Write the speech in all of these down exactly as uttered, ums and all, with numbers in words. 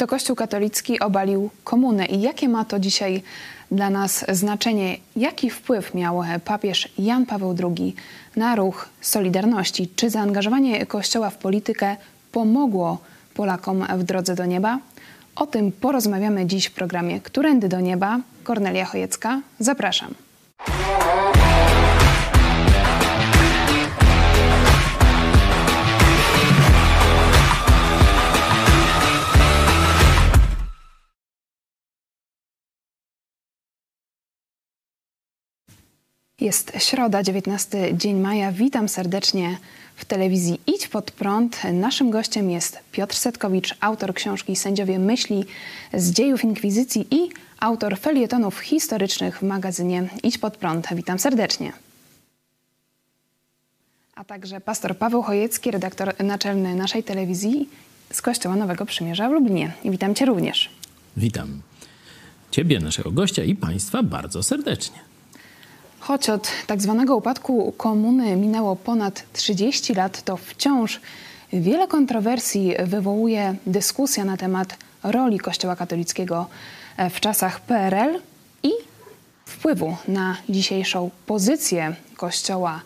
to Kościół katolicki obalił komunę. I jakie ma to dzisiaj dla nas znaczenie? Jaki wpływ miał papież Jan Paweł drugi na ruch Solidarności? Czy zaangażowanie Kościoła w politykę pomogło Polakom w drodze do nieba? O tym porozmawiamy dziś w programie Którędy do nieba. Kornelia Chojecka, zapraszam. Jest środa, dziewiętnasty dzień maja. Witam serdecznie w telewizji Idź Pod Prąd. Naszym gościem jest Piotr Setkowicz, autor książki Sędziowie Myśli z Dziejów Inkwizycji i autor felietonów historycznych w magazynie Idź Pod Prąd. Witam serdecznie. A także pastor Paweł Chojecki, redaktor naczelny naszej telewizji z Kościoła Nowego Przymierza w Lublinie. I witam Cię również. Witam Ciebie, naszego gościa i Państwa bardzo serdecznie. Choć od tak zwanego upadku komuny minęło ponad trzydzieści lat, to wciąż wiele kontrowersji wywołuje dyskusja na temat roli Kościoła katolickiego w czasach P R L i wpływu na dzisiejszą pozycję Kościoła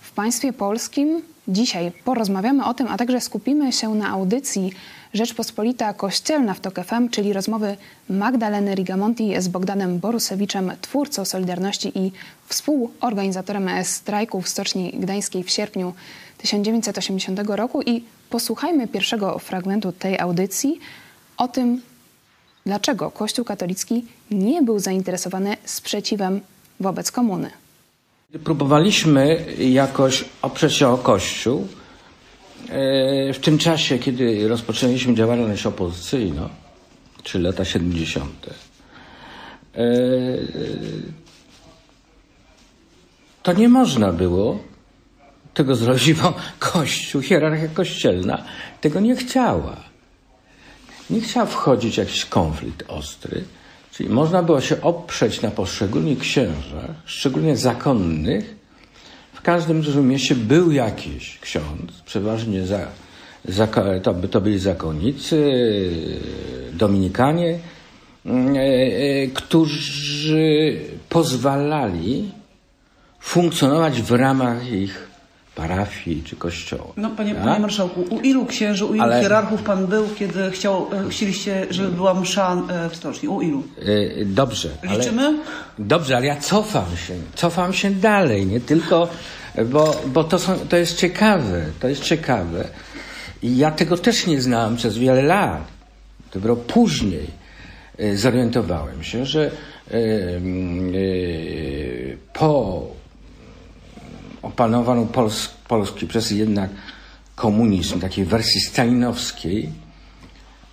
w państwie polskim. Dzisiaj porozmawiamy o tym, a także skupimy się na audycji Rzeczpospolita Kościelna w TOK F M, czyli rozmowy Magdaleny Rigamonti z Bogdanem Borusewiczem, twórcą Solidarności i współorganizatorem strajku w Stoczni Gdańskiej w sierpniu tysiąc dziewięćset osiemdziesiątego roku. I posłuchajmy pierwszego fragmentu tej audycji o tym, dlaczego Kościół katolicki nie był zainteresowany sprzeciwem wobec komuny. Gdy próbowaliśmy jakoś oprzeć się o Kościół, w tym czasie, kiedy rozpoczęliśmy działalność opozycyjną, czyli lata siedemdziesiąte, to nie można było tego zrobić, bo Kościół, hierarchia kościelna tego nie chciała. Nie chciała wchodzić w jakiś konflikt ostry. Czyli można było się oprzeć na poszczególnych księżach, szczególnie zakonnych. W każdym dużym mieście był jakiś ksiądz, przeważnie za, za, to, to byli zakonnicy, dominikanie, którzy pozwalali funkcjonować w ramach ich parafii czy kościoła. No, panie, tak? Panie marszałku, u ilu księży, u ilu Ale... hierarchów pan był, kiedy chciał, chcieliście, żeby była msza w stoczni? U ilu? Yy, dobrze. Liczymy? Ale... Dobrze, ale ja cofam się. Cofam się dalej, nie tylko, bo, bo to, są, to jest ciekawe. To jest ciekawe. I ja tego też nie znałem przez wiele lat. Dopiero później yy, zorientowałem się, że yy, yy, po opanowano Pols Polski przez jednak komunizm, takiej wersji stalinowskiej,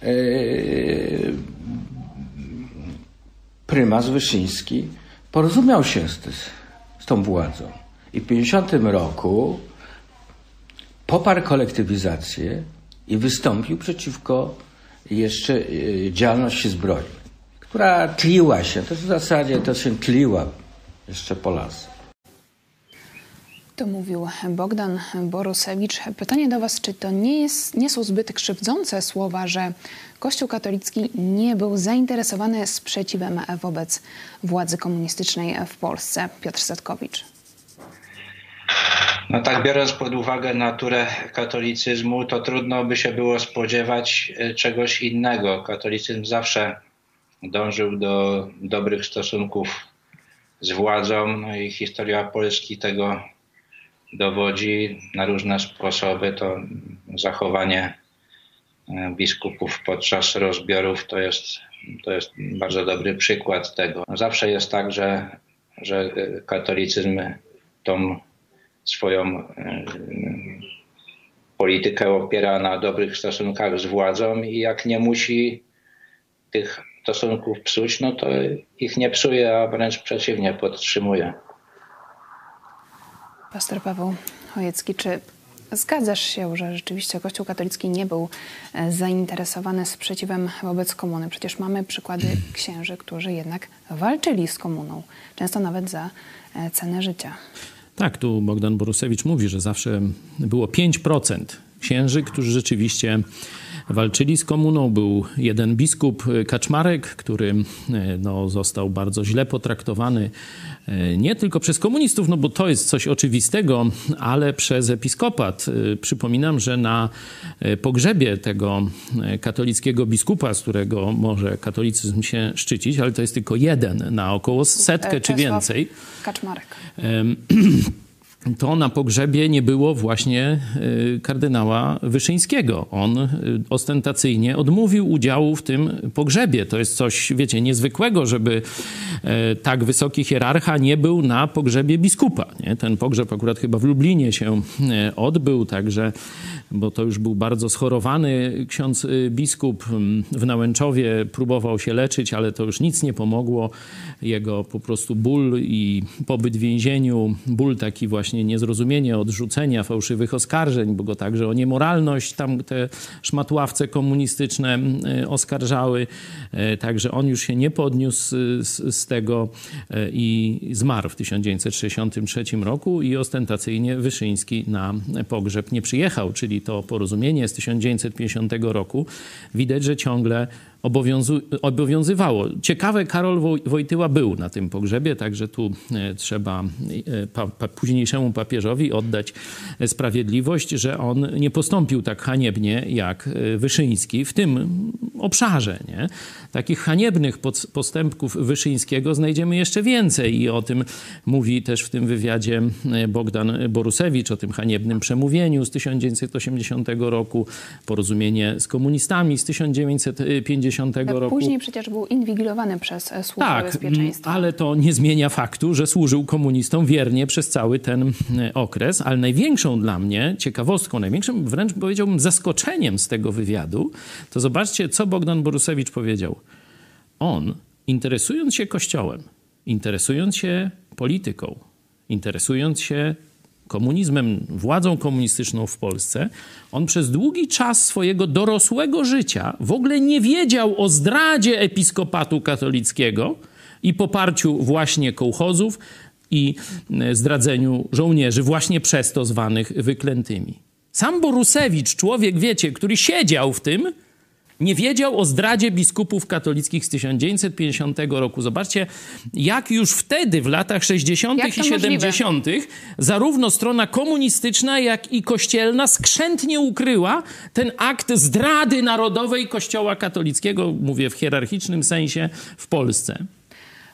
yy, prymas Wyszyński porozumiał się z, z tą władzą i w pięćdziesiątym roku poparł kolektywizację i wystąpił przeciwko jeszcze yy, działalności zbrojnej, która tliła się, to w zasadzie to się tliła jeszcze po lasach. To mówił Bogdan Borusewicz. Pytanie do Was, czy to nie, jest, nie są zbyt krzywdzące słowa, że Kościół katolicki nie był zainteresowany sprzeciwem wobec władzy komunistycznej w Polsce? Piotr Setkowicz. No tak, biorąc pod uwagę naturę katolicyzmu, to trudno by się było spodziewać czegoś innego. Katolicyzm zawsze dążył do dobrych stosunków z władzą, no i historia Polski tego dowodzi na różne sposoby. To zachowanie biskupów podczas rozbiorów to jest, to jest bardzo dobry przykład tego. Zawsze jest tak, że, że katolicyzm tą swoją politykę opiera na dobrych stosunkach z władzą i jak nie musi tych stosunków psuć, no to ich nie psuje, a wręcz przeciwnie, podtrzymuje. Pastor Paweł Chojecki, czy zgadzasz się, że rzeczywiście Kościół katolicki nie był zainteresowany sprzeciwem wobec komuny? Przecież mamy przykłady księży, którzy jednak walczyli z komuną, często nawet za cenę życia. Tak, tu Bogdan Borusewicz mówi, że zawsze było pięć procent księży, którzy rzeczywiście walczyli z komuną. Był jeden biskup Kaczmarek, który no, został bardzo źle potraktowany nie tylko przez komunistów, no bo to jest coś oczywistego, ale przez episkopat. Przypominam, że na pogrzebie tego katolickiego biskupa, z którego może katolicyzm się szczycić, ale to jest tylko jeden na około setkę czy więcej. Kaczmarek. To na pogrzebie nie było właśnie kardynała Wyszyńskiego. On ostentacyjnie odmówił udziału w tym pogrzebie. To jest coś, wiecie, niezwykłego, żeby tak wysoki hierarcha nie był na pogrzebie biskupa, nie? Ten pogrzeb akurat chyba w Lublinie się odbył, także, bo to już był bardzo schorowany ksiądz biskup. W Nałęczowie próbował się leczyć, ale to już nic nie pomogło. Jego po prostu ból i pobyt w więzieniu, ból taki właśnie niezrozumienie, odrzucenia, fałszywych oskarżeń, bo go także o niemoralność tam te szmatławce komunistyczne oskarżały. Także on już się nie podniósł z, z tego i zmarł w tysiąc dziewięćset sześćdziesiątym trzecim roku i ostentacyjnie Wyszyński na pogrzeb nie przyjechał, czyli to porozumienie z tysiąc dziewięćset pięćdziesiątego roku widać, że ciągle Obowiązu- obowiązywało. Ciekawe, Karol Woj- Wojtyła był na tym pogrzebie, także tu trzeba pa- pa- późniejszemu papieżowi oddać sprawiedliwość, że on nie postąpił tak haniebnie jak Wyszyński w tym obszarze, nie? Takich haniebnych pod- postępków Wyszyńskiego znajdziemy jeszcze więcej i o tym mówi też w tym wywiadzie Bogdan Borusewicz, o tym haniebnym przemówieniu z tysiąc dziewięćset osiemdziesiątego roku, porozumienie z komunistami z tysiąc dziewięćset pięćdziesiątego roku. Później przecież był inwigilowany przez służby tak, bezpieczeństwa. Ale to nie zmienia faktu, że służył komunistom wiernie przez cały ten okres. Ale największą dla mnie ciekawostką, największym wręcz powiedziałbym zaskoczeniem z tego wywiadu, to zobaczcie, co Bogdan Borusewicz powiedział. On, interesując się Kościołem, interesując się polityką, interesując się komunizmem, władzą komunistyczną w Polsce, on przez długi czas swojego dorosłego życia w ogóle nie wiedział o zdradzie episkopatu katolickiego i poparciu właśnie kołchozów i zdradzeniu żołnierzy, właśnie przez to zwanych wyklętymi. Sam Borusewicz, człowiek, wiecie, który siedział w tym, nie wiedział o zdradzie biskupów katolickich z tysiąc dziewięćset pięćdziesiątego roku. Zobaczcie, jak już wtedy, w latach sześćdziesiątych i siedemdziesiątych, zarówno strona komunistyczna, jak i kościelna skrzętnie ukryła ten akt zdrady narodowej Kościoła katolickiego, mówię w hierarchicznym sensie, w Polsce.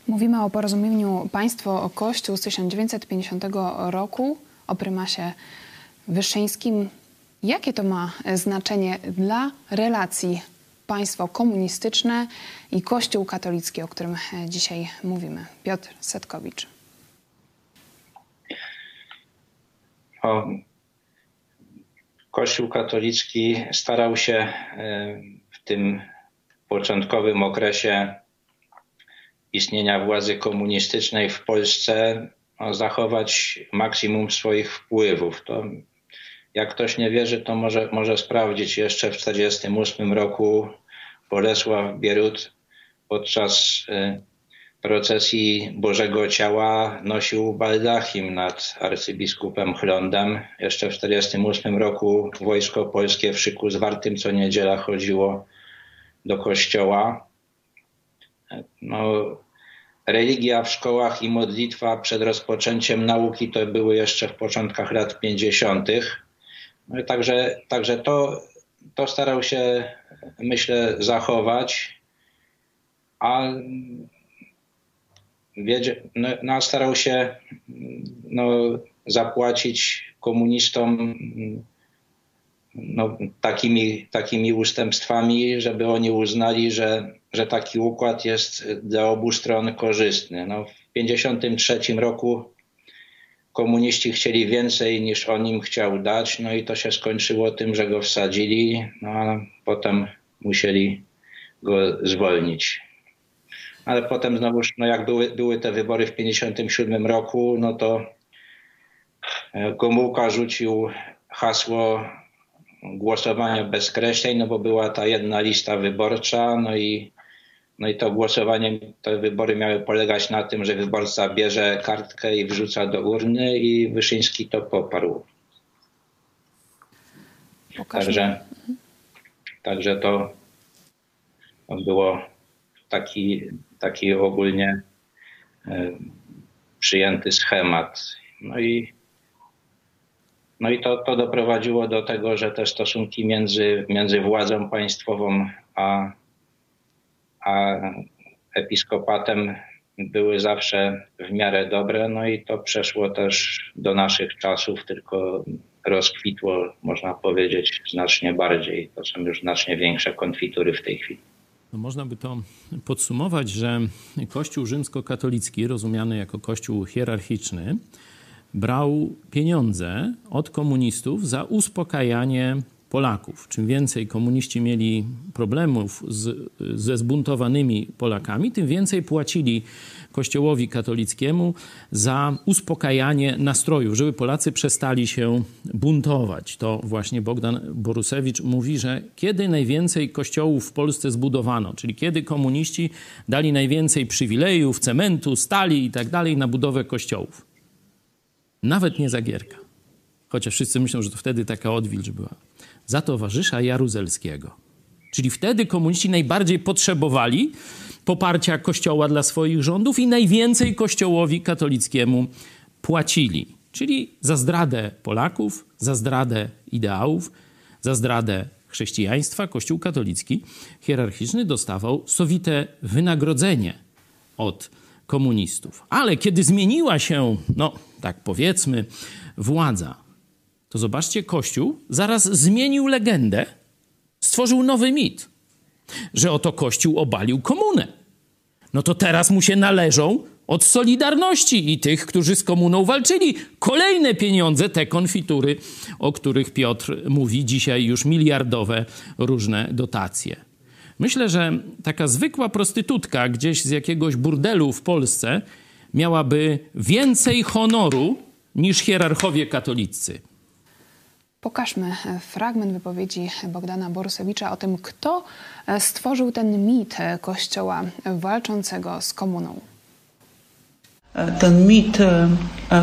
Mówimy o porozumieniu państwo-kościół z tysiąc dziewięćset pięćdziesiątego roku, o prymasie Wyszyńskim. Jakie to ma znaczenie dla relacji państwo komunistyczne i Kościół katolicki, o którym dzisiaj mówimy? Piotr Setkowicz. O, Kościół katolicki starał się w tym początkowym okresie istnienia władzy komunistycznej w Polsce no, zachować maksimum swoich wpływów. To jak ktoś nie wierzy, to może, może sprawdzić. Jeszcze w tysiąc dziewięćset czterdziestym ósmym roku Bolesław Bierut podczas procesji Bożego Ciała nosił baldachim nad arcybiskupem Hlondem. Jeszcze w tysiąc dziewięćset czterdziestym ósmym roku wojsko polskie w szyku zwartym co niedziela chodziło do kościoła. No, religia w szkołach i modlitwa przed rozpoczęciem nauki to były jeszcze w początkach lat pięćdziesiątych. Także, także to, to starał się, myślę, zachować, a, no, a starał się no, zapłacić komunistom no, takimi, takimi ustępstwami, żeby oni uznali, że, że taki układ jest dla obu stron korzystny. No, w tysiąc dziewięćset pięćdziesiątym trzecim roku komuniści chcieli więcej niż on im chciał dać, no i to się skończyło tym, że go wsadzili, no a potem musieli go zwolnić. Ale potem znowu, no jak były, były te wybory w tysiąc dziewięćset pięćdziesiątym siódmym roku, no to Gomułka rzucił hasło głosowania bez skreśleń, no bo była ta jedna lista wyborcza, no i No i to głosowanie, te wybory miały polegać na tym, że wyborca bierze kartkę i wrzuca do urny i Wyszyński to poparł. Także, także to było taki, taki ogólnie przyjęty schemat. No i, no i to, to doprowadziło do tego, że te stosunki między, między władzą państwową a, a episkopatem były zawsze w miarę dobre, no i to przeszło też do naszych czasów, tylko rozkwitło, można powiedzieć, znacznie bardziej. To są już znacznie większe konfitury w tej chwili. No można by to podsumować, że Kościół rzymskokatolicki, rozumiany jako kościół hierarchiczny, brał pieniądze od komunistów za uspokajanie Polaków. Czym więcej komuniści mieli problemów z, ze zbuntowanymi Polakami, tym więcej płacili Kościołowi katolickiemu za uspokajanie nastrojów, żeby Polacy przestali się buntować. To właśnie Bogdan Borusewicz mówi, że kiedy najwięcej kościołów w Polsce zbudowano, czyli kiedy komuniści dali najwięcej przywilejów, cementu, stali i tak dalej na budowę kościołów. Nawet nie Zagierka. Chociaż wszyscy myślą, że to wtedy taka odwilż była. Za towarzysza Jaruzelskiego. Czyli wtedy komuniści najbardziej potrzebowali poparcia Kościoła dla swoich rządów i najwięcej Kościołowi katolickiemu płacili. Czyli za zdradę Polaków, za zdradę ideałów, za zdradę chrześcijaństwa Kościół katolicki hierarchiczny dostawał sowite wynagrodzenie od komunistów. Ale kiedy zmieniła się, no tak powiedzmy, władza, to zobaczcie, Kościół zaraz zmienił legendę, stworzył nowy mit, że oto Kościół obalił komunę. No to teraz mu się należą od Solidarności i tych, którzy z komuną walczyli, kolejne pieniądze, te konfitury, o których Piotr mówi dzisiaj, już miliardowe różne dotacje. Myślę, że taka zwykła prostytutka gdzieś z jakiegoś burdelu w Polsce miałaby więcej honoru niż hierarchowie katoliccy. Pokażmy fragment wypowiedzi Bogdana Borusewicza o tym, kto stworzył ten mit Kościoła walczącego z komuną. Ten mit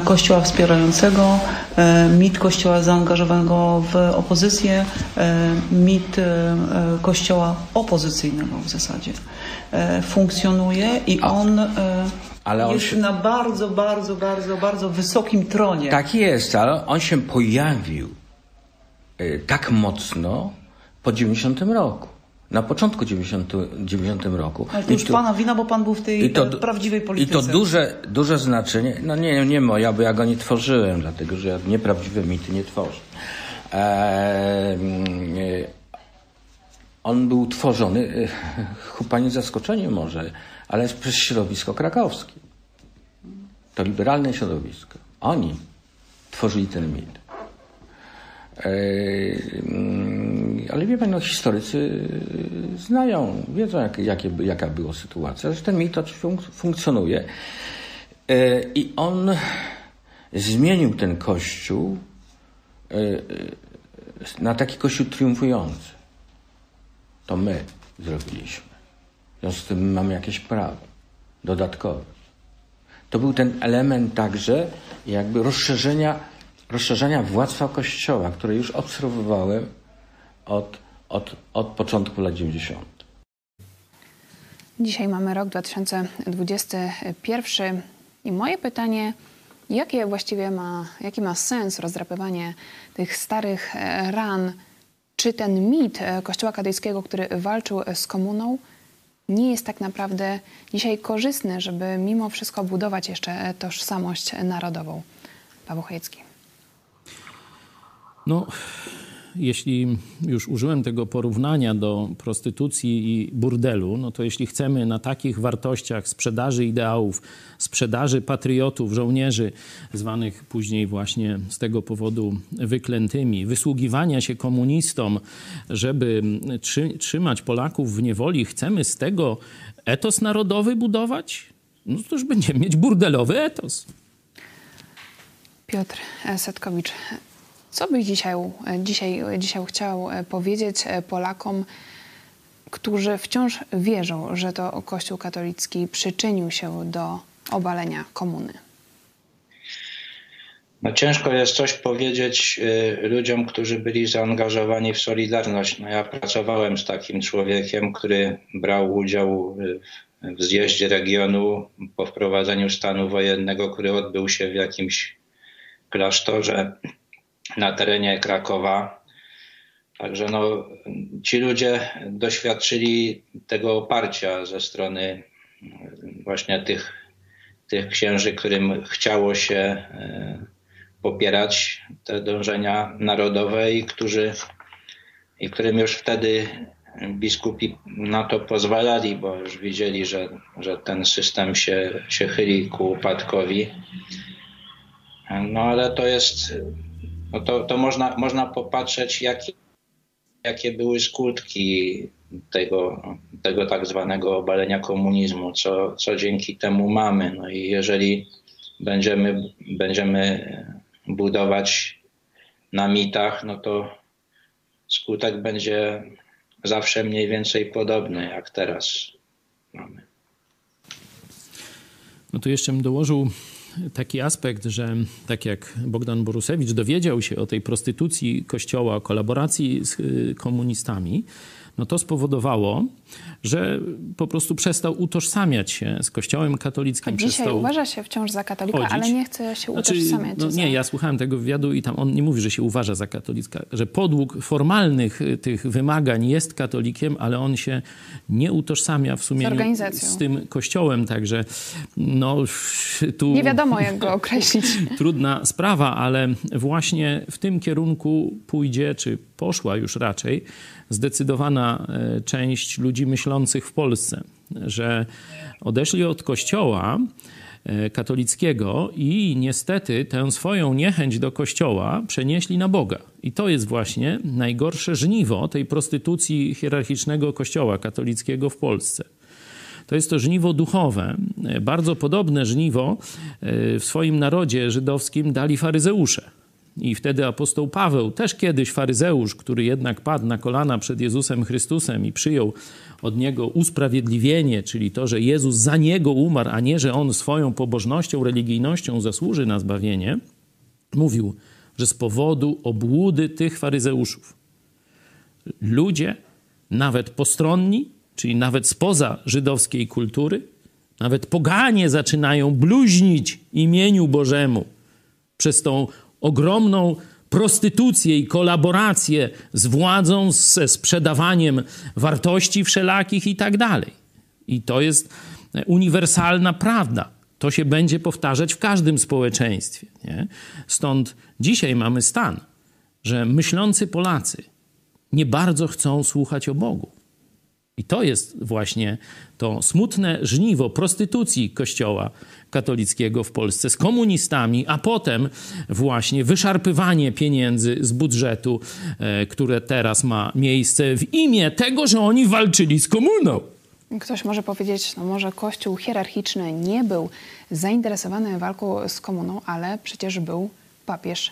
Kościoła wspierającego, mit Kościoła zaangażowanego w opozycję, mit Kościoła opozycyjnego w zasadzie funkcjonuje i on... Ale on jest się... na bardzo, bardzo, bardzo, bardzo wysokim tronie. Tak jest, ale on się pojawił tak mocno po dziewięćdziesiątym roku. Na początku dziewięćdziesiątego roku. Ale to już tu, pana wina, bo pan był w tej to, prawdziwej polityce. I to duże, duże znaczenie, no nie, nie moja, bo ja go nie tworzyłem, dlatego że ja nieprawdziwe mity nie tworzę. Eee, on był tworzony, ku pani zaskoczeniu może, ale przez środowisko krakowskie. To liberalne środowisko. Oni tworzyli ten mit. Ale wie pan, no, historycy znają, wiedzą jak, jakie, jaka była sytuacja, że ten mit oczywiście funkcjonuje i on zmienił ten kościół na taki kościół triumfujący. To my zrobiliśmy. W związku z tym mamy jakieś prawo dodatkowe. To był ten element także jakby rozszerzenia rozszerzania władztwa Kościoła, które już obserwowałem od, od, od początku lat dziewięćdziesiątych. Dzisiaj mamy rok dwa tysiące dwudziesty pierwszy i moje pytanie, jakie właściwie ma, jaki ma sens rozdrapywanie tych starych ran? Czy ten mit Kościoła katolickiego, który walczył z komuną, nie jest tak naprawdę dzisiaj korzystny, żeby mimo wszystko budować jeszcze tożsamość narodową? Paweł Chojecki. No, jeśli już użyłem tego porównania do prostytucji i burdelu, no to jeśli chcemy na takich wartościach sprzedaży ideałów, sprzedaży patriotów, żołnierzy, zwanych później właśnie z tego powodu wyklętymi, wysługiwania się komunistom, żeby trzy- trzymać Polaków w niewoli, chcemy z tego etos narodowy budować, no to już będziemy mieć burdelowy etos. Piotr Setkowicz. Co byś dzisiaj, dzisiaj, dzisiaj chciał powiedzieć Polakom, którzy wciąż wierzą, że to Kościół katolicki przyczynił się do obalenia komuny? No ciężko jest coś powiedzieć y, ludziom, którzy byli zaangażowani w Solidarność. No ja pracowałem z takim człowiekiem, który brał udział w, w zjeździe regionu po wprowadzeniu stanu wojennego, który odbył się w jakimś klasztorze na terenie Krakowa. Także no, ci ludzie doświadczyli tego oparcia ze strony właśnie tych, tych księży, którym chciało się y, popierać te dążenia narodowe i, którzy, i którym już wtedy biskupi na to pozwalali, bo już widzieli, że, że ten system się, się chyli ku upadkowi. No ale to jest, no to, to można, można popatrzeć, jakie, jakie były skutki tego, tego tak zwanego obalenia komunizmu, co, co dzięki temu mamy. No i jeżeli będziemy, będziemy budować na mitach, no to skutek będzie zawsze mniej więcej podobny, jak teraz mamy. No to jeszcze bym dołożył taki aspekt, że tak jak Bogdan Borusewicz dowiedział się o tej prostytucji Kościoła, o kolaboracji z komunistami, no to spowodowało, że po prostu przestał utożsamiać się z Kościołem katolickim. A dzisiaj przestał uważa się wciąż za katolika, chodzić. Ale nie chce się znaczy, utożsamiać. No nie, ja słuchałem tego wywiadu i tam on nie mówi, że się uważa za katolika, że podług formalnych tych wymagań jest katolikiem, ale on się nie utożsamia w sumie z, z tym Kościołem, także no tu... Nie wiadomo, jak go określić. Trudna sprawa, ale właśnie w tym kierunku pójdzie, czy poszła już raczej, zdecydowana część ludzi myślących w Polsce, że odeszli od Kościoła katolickiego i niestety tę swoją niechęć do Kościoła przenieśli na Boga. I to jest właśnie najgorsze żniwo tej prostytucji hierarchicznego Kościoła katolickiego w Polsce. To jest to żniwo duchowe. Bardzo podobne żniwo w swoim narodzie żydowskim dali faryzeusze. I wtedy apostoł Paweł, też kiedyś faryzeusz, który jednak padł na kolana przed Jezusem Chrystusem i przyjął od niego usprawiedliwienie, czyli to, że Jezus za niego umarł, a nie, że on swoją pobożnością, religijnością zasłuży na zbawienie, mówił, że z powodu obłudy tych faryzeuszów ludzie, nawet postronni, czyli nawet spoza żydowskiej kultury, nawet poganie zaczynają bluźnić imieniu Bożemu przez tą ogromną prostytucję i kolaborację z władzą, ze sprzedawaniem wartości wszelakich i tak dalej. I to jest uniwersalna prawda. To się będzie powtarzać w każdym społeczeństwie. Nie? Stąd dzisiaj mamy stan, że myślący Polacy nie bardzo chcą słuchać o Bogu. I to jest właśnie to smutne żniwo prostytucji Kościoła katolickiego w Polsce z komunistami, a potem właśnie wyszarpywanie pieniędzy z budżetu, które teraz ma miejsce w imię tego, że oni walczyli z komuną. Ktoś może powiedzieć, no może Kościół hierarchiczny nie był zainteresowany walką z komuną, ale przecież był papież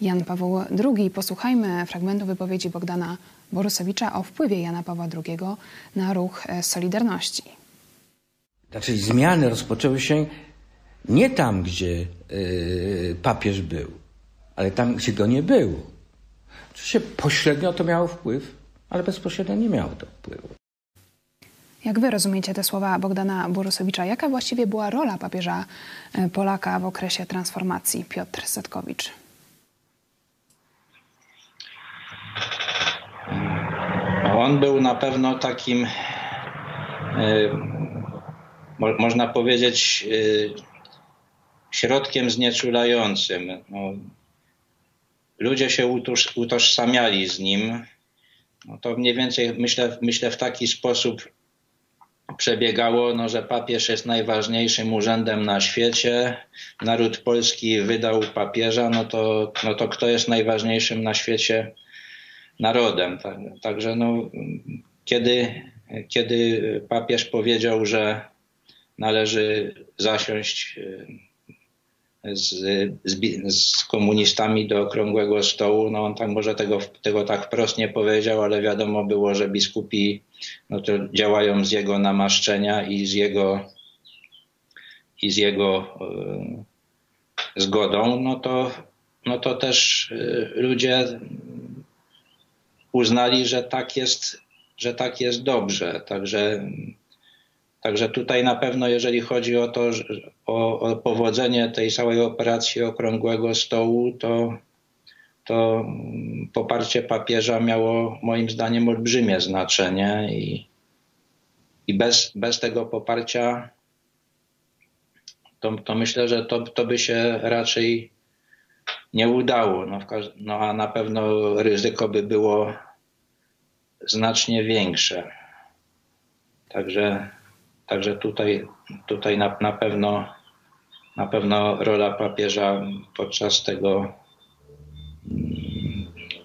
Jan Paweł drugi. Posłuchajmy fragmentu wypowiedzi Bogdana Borusewicza o wpływie Jana Pawła drugiego na ruch Solidarności. Znaczy zmiany rozpoczęły się nie tam, gdzie yy, papież był, ale tam, gdzie go nie było. Oczywiście pośrednio to miało wpływ, ale bezpośrednio nie miało to wpływu. Jak wy rozumiecie te słowa Bogdana Borusewicza? Jaka właściwie była rola papieża Polaka w okresie transformacji? Piotr Setkowicz. On był na pewno takim, y, mo, można powiedzieć, y, środkiem znieczulającym. No, ludzie się utoż, utożsamiali z nim. No to mniej więcej myślę, myślę w taki sposób przebiegało, no, że papież jest najważniejszym urzędem na świecie. Naród polski wydał papieża, no to, no to kto jest najważniejszym na świecie narodem. Także no, kiedy, kiedy papież powiedział, że należy zasiąść z, z, z komunistami do Okrągłego Stołu, no on tam może tego, tego tak wprost nie powiedział, ale wiadomo było, że biskupi no to działają z jego namaszczenia i z jego i z jego zgodą, no to, no to też ludzie uznali, że tak jest, że tak jest dobrze. Także, także tutaj na pewno, jeżeli chodzi o to, o, o powodzenie tej całej operacji Okrągłego Stołu, to, to poparcie papieża miało moim zdaniem olbrzymie znaczenie i, i bez, bez tego poparcia to, to myślę, że to, to by się raczej nie udało. No, w każ- no a na pewno ryzyko by było znacznie większe. Także, także tutaj, tutaj na, na pewno, na pewno rola papieża podczas tego,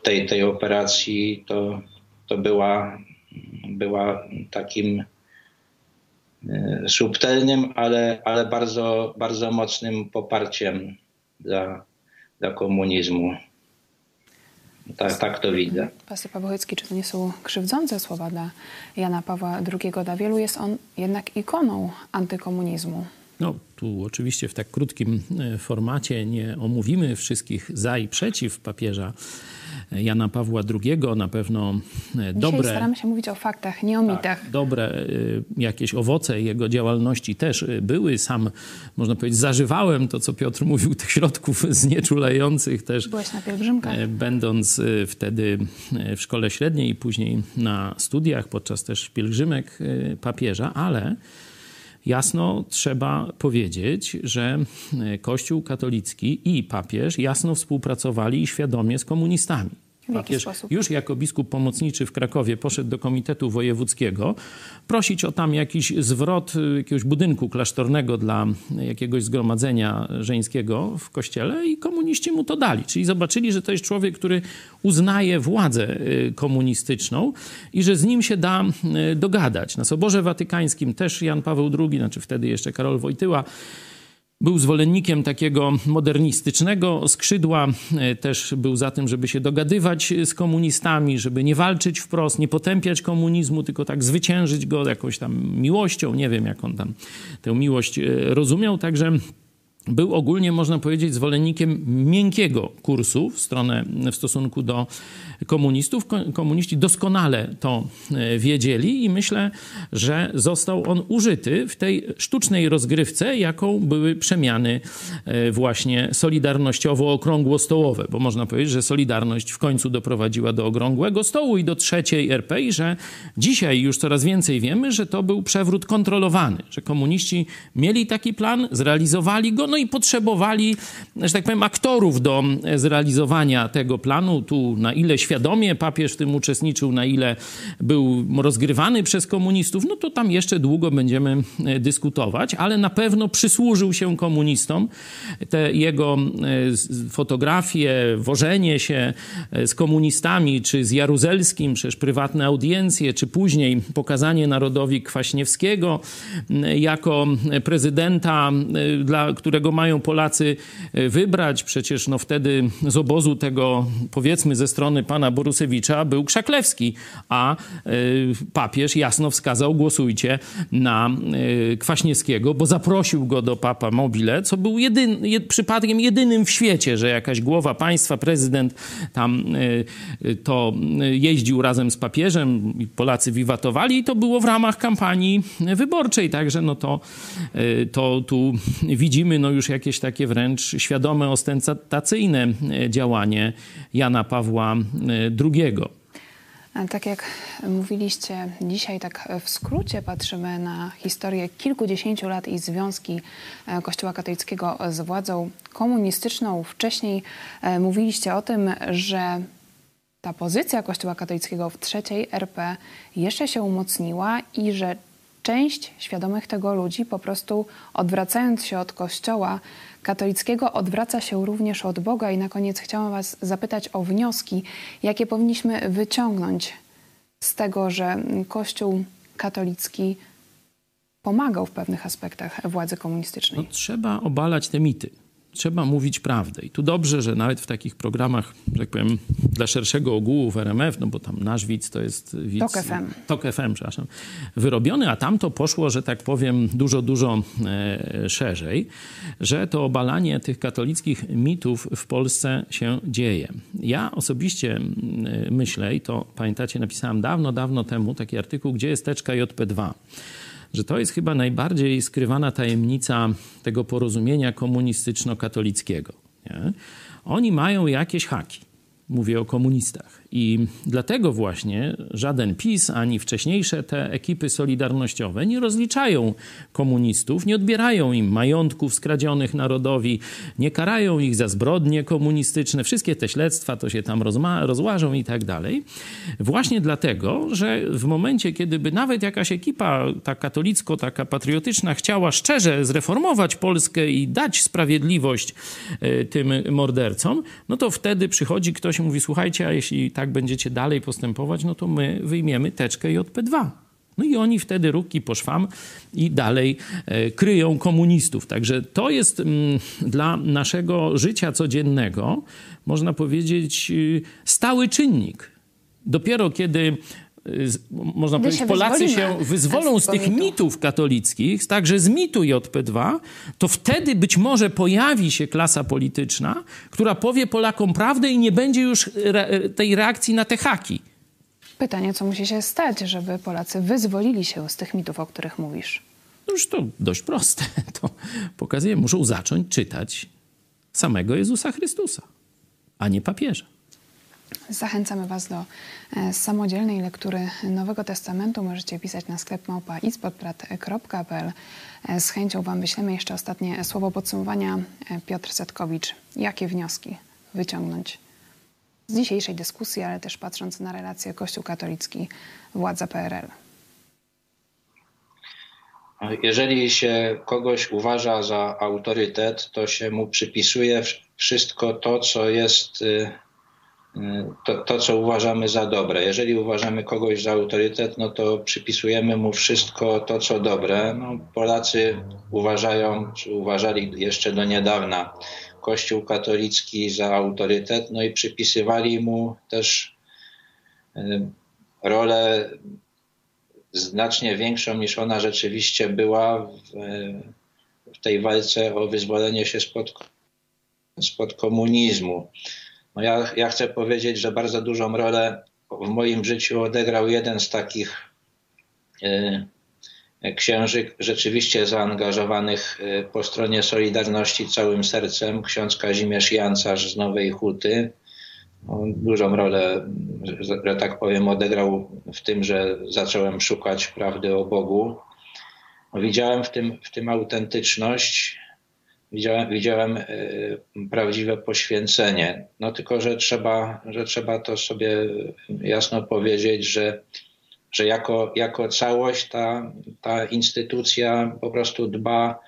tej, tej operacji to, to była, była takim subtelnym, ale, ale bardzo, bardzo mocnym poparciem dla, dla komunizmu. Tak, tak to widzę. Pastor Paweł Chojecki, czy to nie są krzywdzące słowa dla Jana Pawła drugiego? Dla wielu jest on jednak ikoną antykomunizmu. No, tu oczywiście w tak krótkim formacie nie omówimy wszystkich za i przeciw papieża Jana Pawła drugiego. Na pewno dobre... Dzisiaj staramy się mówić o faktach, nie o mitach. Tak, dobre jakieś owoce jego działalności też były. Sam, można powiedzieć, zażywałem to, co Piotr mówił, tych środków znieczulających też. Byłeś na pielgrzymkach. Będąc wtedy w szkole średniej i później na studiach, podczas też pielgrzymek papieża, ale... Jasno trzeba powiedzieć, że Kościół katolicki i papież jasno współpracowali i świadomie z komunistami. Papież już jako biskup pomocniczy w Krakowie poszedł do Komitetu Wojewódzkiego prosić o tam jakiś zwrot jakiegoś budynku klasztornego dla jakiegoś zgromadzenia żeńskiego w kościele i komuniści mu to dali. Czyli zobaczyli, że to jest człowiek, który uznaje władzę komunistyczną i że z nim się da dogadać. Na Soborze Watykańskim też Jan Paweł drugi, znaczy wtedy jeszcze Karol Wojtyła, był zwolennikiem takiego modernistycznego skrzydła, też był za tym, żeby się dogadywać z komunistami, żeby nie walczyć wprost, nie potępiać komunizmu, tylko tak zwyciężyć go jakąś tam miłością, nie wiem jak on tam tę miłość rozumiał, także... Był ogólnie, można powiedzieć, zwolennikiem miękkiego kursu w stronę, w stosunku do komunistów. Komuniści doskonale to wiedzieli i myślę, że został on użyty w tej sztucznej rozgrywce, jaką były przemiany właśnie solidarnościowo-okrągłostołowe, bo można powiedzieć, że Solidarność w końcu doprowadziła do Okrągłego Stołu i do trzeciej R P i że dzisiaj już coraz więcej wiemy, że to był przewrót kontrolowany, że komuniści mieli taki plan, zrealizowali go, no i potrzebowali, że tak powiem, aktorów do zrealizowania tego planu. Tu na ile świadomie papież w tym uczestniczył, na ile był rozgrywany przez komunistów, no to tam jeszcze długo będziemy dyskutować, ale na pewno przysłużył się komunistom. Te jego fotografie, wożenie się z komunistami, czy z Jaruzelskim, przecież prywatne audiencje, czy później pokazanie narodowi Kwaśniewskiego jako prezydenta, dla którego mają Polacy wybrać. Przecież no wtedy z obozu tego, powiedzmy ze strony pana Borusewicza, był Krzaklewski, a papież jasno wskazał, głosujcie na Kwaśniewskiego, bo zaprosił go do Papa Mobile, co był jedyn, jed, przypadkiem jedynym w świecie, że jakaś głowa państwa, prezydent tam to jeździł razem z papieżem, Polacy wiwatowali i to było w ramach kampanii wyborczej, także no to, to tu widzimy no już jakieś takie wręcz świadome, ostentacyjne działanie Jana Pawła drugiego. Tak jak mówiliście dzisiaj, tak w skrócie patrzymy na historię kilkudziesięciu lat i związki Kościoła katolickiego z władzą komunistyczną. Wcześniej mówiliście o tym, że ta pozycja Kościoła katolickiego w trzeciej R P jeszcze się umocniła i że część świadomych tego ludzi po prostu, odwracając się od Kościoła katolickiego, odwraca się również od Boga. I na koniec chciałam was zapytać o wnioski, jakie powinniśmy wyciągnąć z tego, że Kościół katolicki pomagał w pewnych aspektach władzy komunistycznej. No, trzeba obalać te mity. trzeba mówić prawdę. I tu dobrze, że nawet w takich programach, że tak powiem, dla szerszego ogółu w R M F, no bo tam nasz widz to jest widz... TOK F M. TOK F M, przepraszam. Wyrobiony, a tam to poszło, że tak powiem, dużo, dużo e, szerzej, że to obalanie tych katolickich mitów w Polsce się dzieje. Ja osobiście myślę, i to pamiętacie, napisałem dawno, dawno temu taki artykuł, gdzie jest teczka J P dwa. Że to jest chyba najbardziej skrywana tajemnica tego porozumienia komunistyczno-katolickiego. Nie? Oni mają jakieś haki. Mówię o komunistach. I dlatego właśnie żaden PiS, ani wcześniejsze te ekipy solidarnościowe nie rozliczają komunistów, nie odbierają im majątków skradzionych narodowi, nie karają ich za zbrodnie komunistyczne. Wszystkie te śledztwa to się tam rozłażą i tak dalej. Właśnie dlatego, że w momencie, kiedy by nawet jakaś ekipa, ta katolicko, taka patriotyczna, chciała szczerze zreformować Polskę i dać sprawiedliwość tym mordercom, no to wtedy przychodzi ktoś i mówi, słuchajcie, a jeśli tak będziecie dalej postępować, no to my wyjmiemy teczkę J P dwa. No i oni wtedy rukki po szwam i dalej kryją komunistów. Także to jest dla naszego życia codziennego, można powiedzieć, stały czynnik. Dopiero kiedy... Można Gdy powiedzieć, się Polacy się wyzwolą z tych mitów. mitów katolickich, także z mitu J P dwa, to wtedy być może pojawi się klasa polityczna, która powie Polakom prawdę i nie będzie już re- tej reakcji na te haki. Pytanie, co musi się stać, żeby Polacy wyzwolili się z tych mitów, o których mówisz? No już to dość proste. To pokazuje, muszą zacząć czytać samego Jezusa Chrystusa, a nie papieża. Zachęcamy Was do samodzielnej lektury Nowego Testamentu. Możecie pisać na sklep małpa idź pod prąd kropka p l. Z chęcią Wam wyślemy jeszcze ostatnie słowo podsumowania. Piotr Setkowicz, jakie wnioski wyciągnąć z dzisiejszej dyskusji, ale też patrząc na relacje Kościół katolicki, władza P R L? Jeżeli się kogoś uważa za autorytet, to się mu przypisuje wszystko to, co jest... To, to, co uważamy za dobre. Jeżeli uważamy kogoś za autorytet, no to przypisujemy mu wszystko to, co dobre. No, Polacy uważają, czy uważali jeszcze do niedawna Kościół katolicki za autorytet, no i przypisywali mu też rolę znacznie większą, niż ona rzeczywiście była w, w tej walce o wyzwolenie się spod, spod komunizmu. No ja, ja chcę powiedzieć, że bardzo dużą rolę w moim życiu odegrał jeden z takich y, księży rzeczywiście zaangażowanych y, po stronie Solidarności całym sercem, ksiądz Kazimierz Jancarz z Nowej Huty. On dużą rolę, że, że tak powiem, odegrał w tym, że zacząłem szukać prawdy o Bogu. Widziałem w tym, w tym autentyczność. Widziałem, widziałem y, prawdziwe poświęcenie. No tylko, że trzeba, że trzeba to sobie jasno powiedzieć, że, że jako, jako całość ta, ta instytucja po prostu dba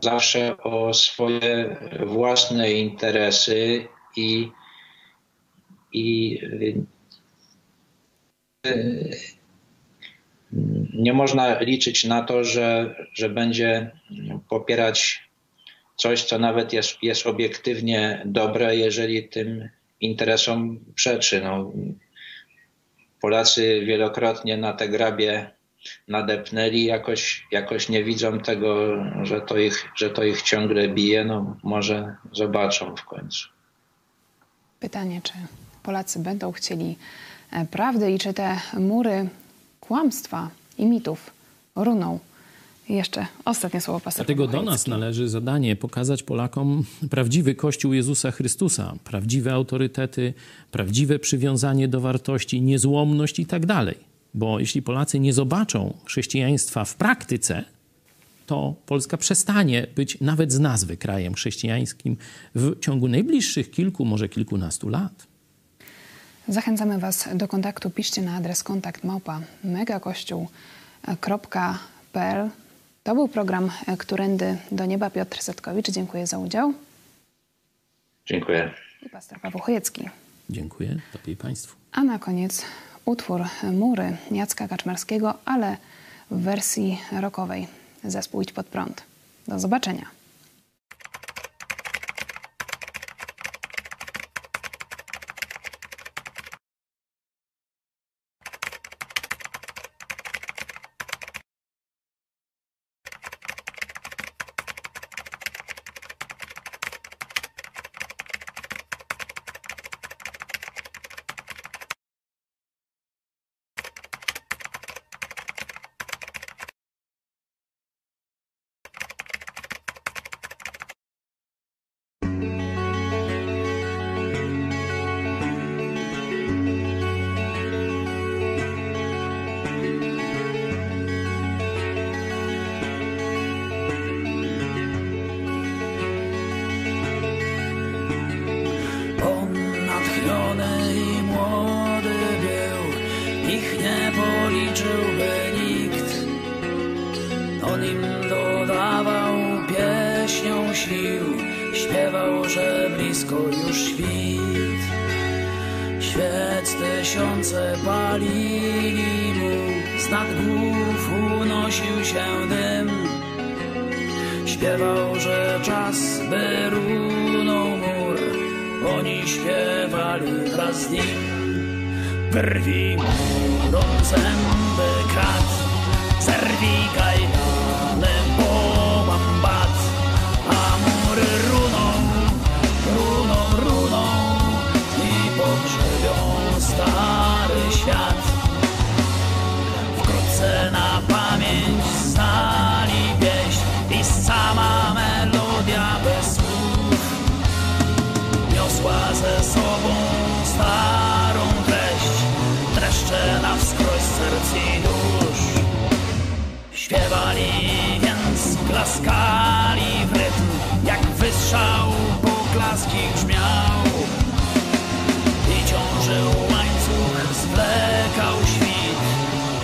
zawsze o swoje własne interesy i, i y, y, nie można liczyć na to, że, że będzie popierać coś, co nawet jest, jest obiektywnie dobre, jeżeli tym interesom przeczy. No, Polacy wielokrotnie na te grabie nadepnęli, jakoś, jakoś nie widzą tego, że to ich, że to ich ciągle bije. No, może zobaczą w końcu. Pytanie, czy Polacy będą chcieli prawdy i czy te mury kłamstwa i mitów runą? I jeszcze ostatnie słowo pastora. Dlatego do nas należy zadanie pokazać Polakom prawdziwy Kościół Jezusa Chrystusa, prawdziwe autorytety, prawdziwe przywiązanie do wartości, niezłomność i tak dalej. Bo jeśli Polacy nie zobaczą chrześcijaństwa w praktyce, to Polska przestanie być nawet z nazwy krajem chrześcijańskim w ciągu najbliższych kilku, może kilkunastu lat. Zachęcamy Was do kontaktu. Piszcie na adres kontakt małpa megakościół kropka p l. To był program Którędy do Nieba. Piotr Setkowicz, dziękuję za udział. Dziękuję. I pastor Paweł Chojecki. Dziękuję. Tobie i Państwu. A na koniec utwór Mury Jacka Kaczmarskiego, ale w wersji rockowej. Zespół Idź Pod Prąd. Do zobaczenia. śpiewał, że blisko już świt. Świec tysiące palili mu, z nad głów unosił się dym. Śpiewał, że czas by runął mur, oni śpiewali wraz z nim. Brwi murą zęby krat, zerwij kajdanem, połam bat, a mury runą, runą, runą i pogrzebią stary świat. Wkrótce na pamięć znali pieśń i sama melodia bez słów niosła ze sobą starą treść, dreszcze na wskroś serc i dusz. Śpiewali więc, klaskali w rytm, jak wystrzał poklaski brzmiał. I ciążył łańcuch, zwlekał świt,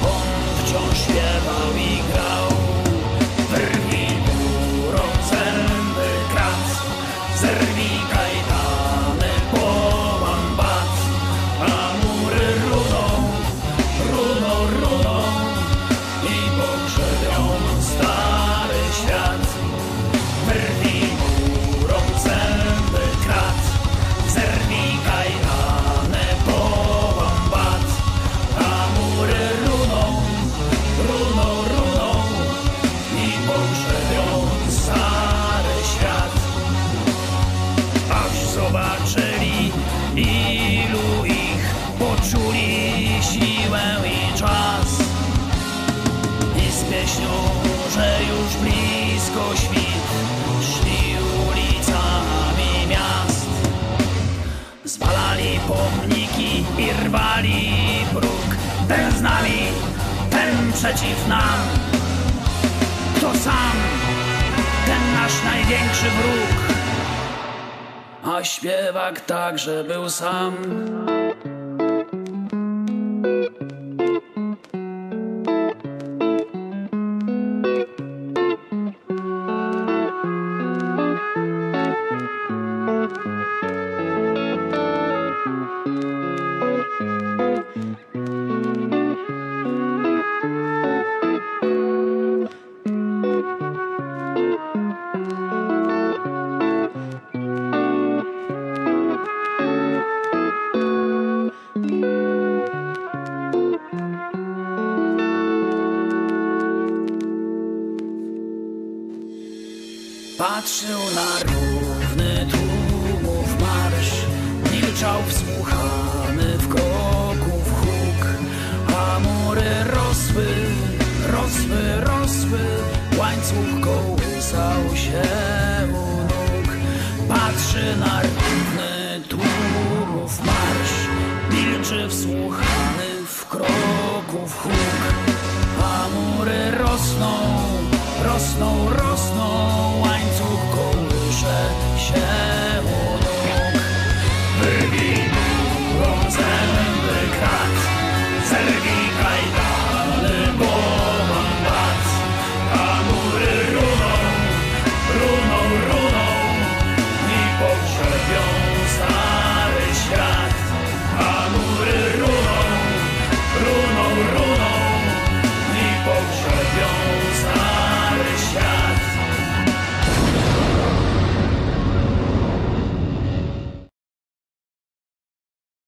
on wciąż śpiewał i grał. Brwi murą zęby krat, zerwij kajdany, połam bat, a mury runą, runą, runą i pogrzebią stary świat. Brwi murą zęby krat, zerwij kajdany, połam bat, a mury runą, runą, runą i pogrzebią stary świat. Aż zobaczyli, ilu ich, poczuli siłę i czas, i z pieśnią, że już blisko świt, szli ulicami miast. Zwalali pomniki i rwali próg, ten z nami, ten przeciw nam. Kto sam, ten nasz największy wróg. A śpiewak także był sam. Patrzył na równy tłumów marsz, milczał wsłuchany w kroków huk, a mury rosły, rosły, rosły, łańcuch kołysał się u nóg. Patrzy na równy tłumów marsz, milczy wsłuchany w kroków huk, a mury rosną, rosną, rosną.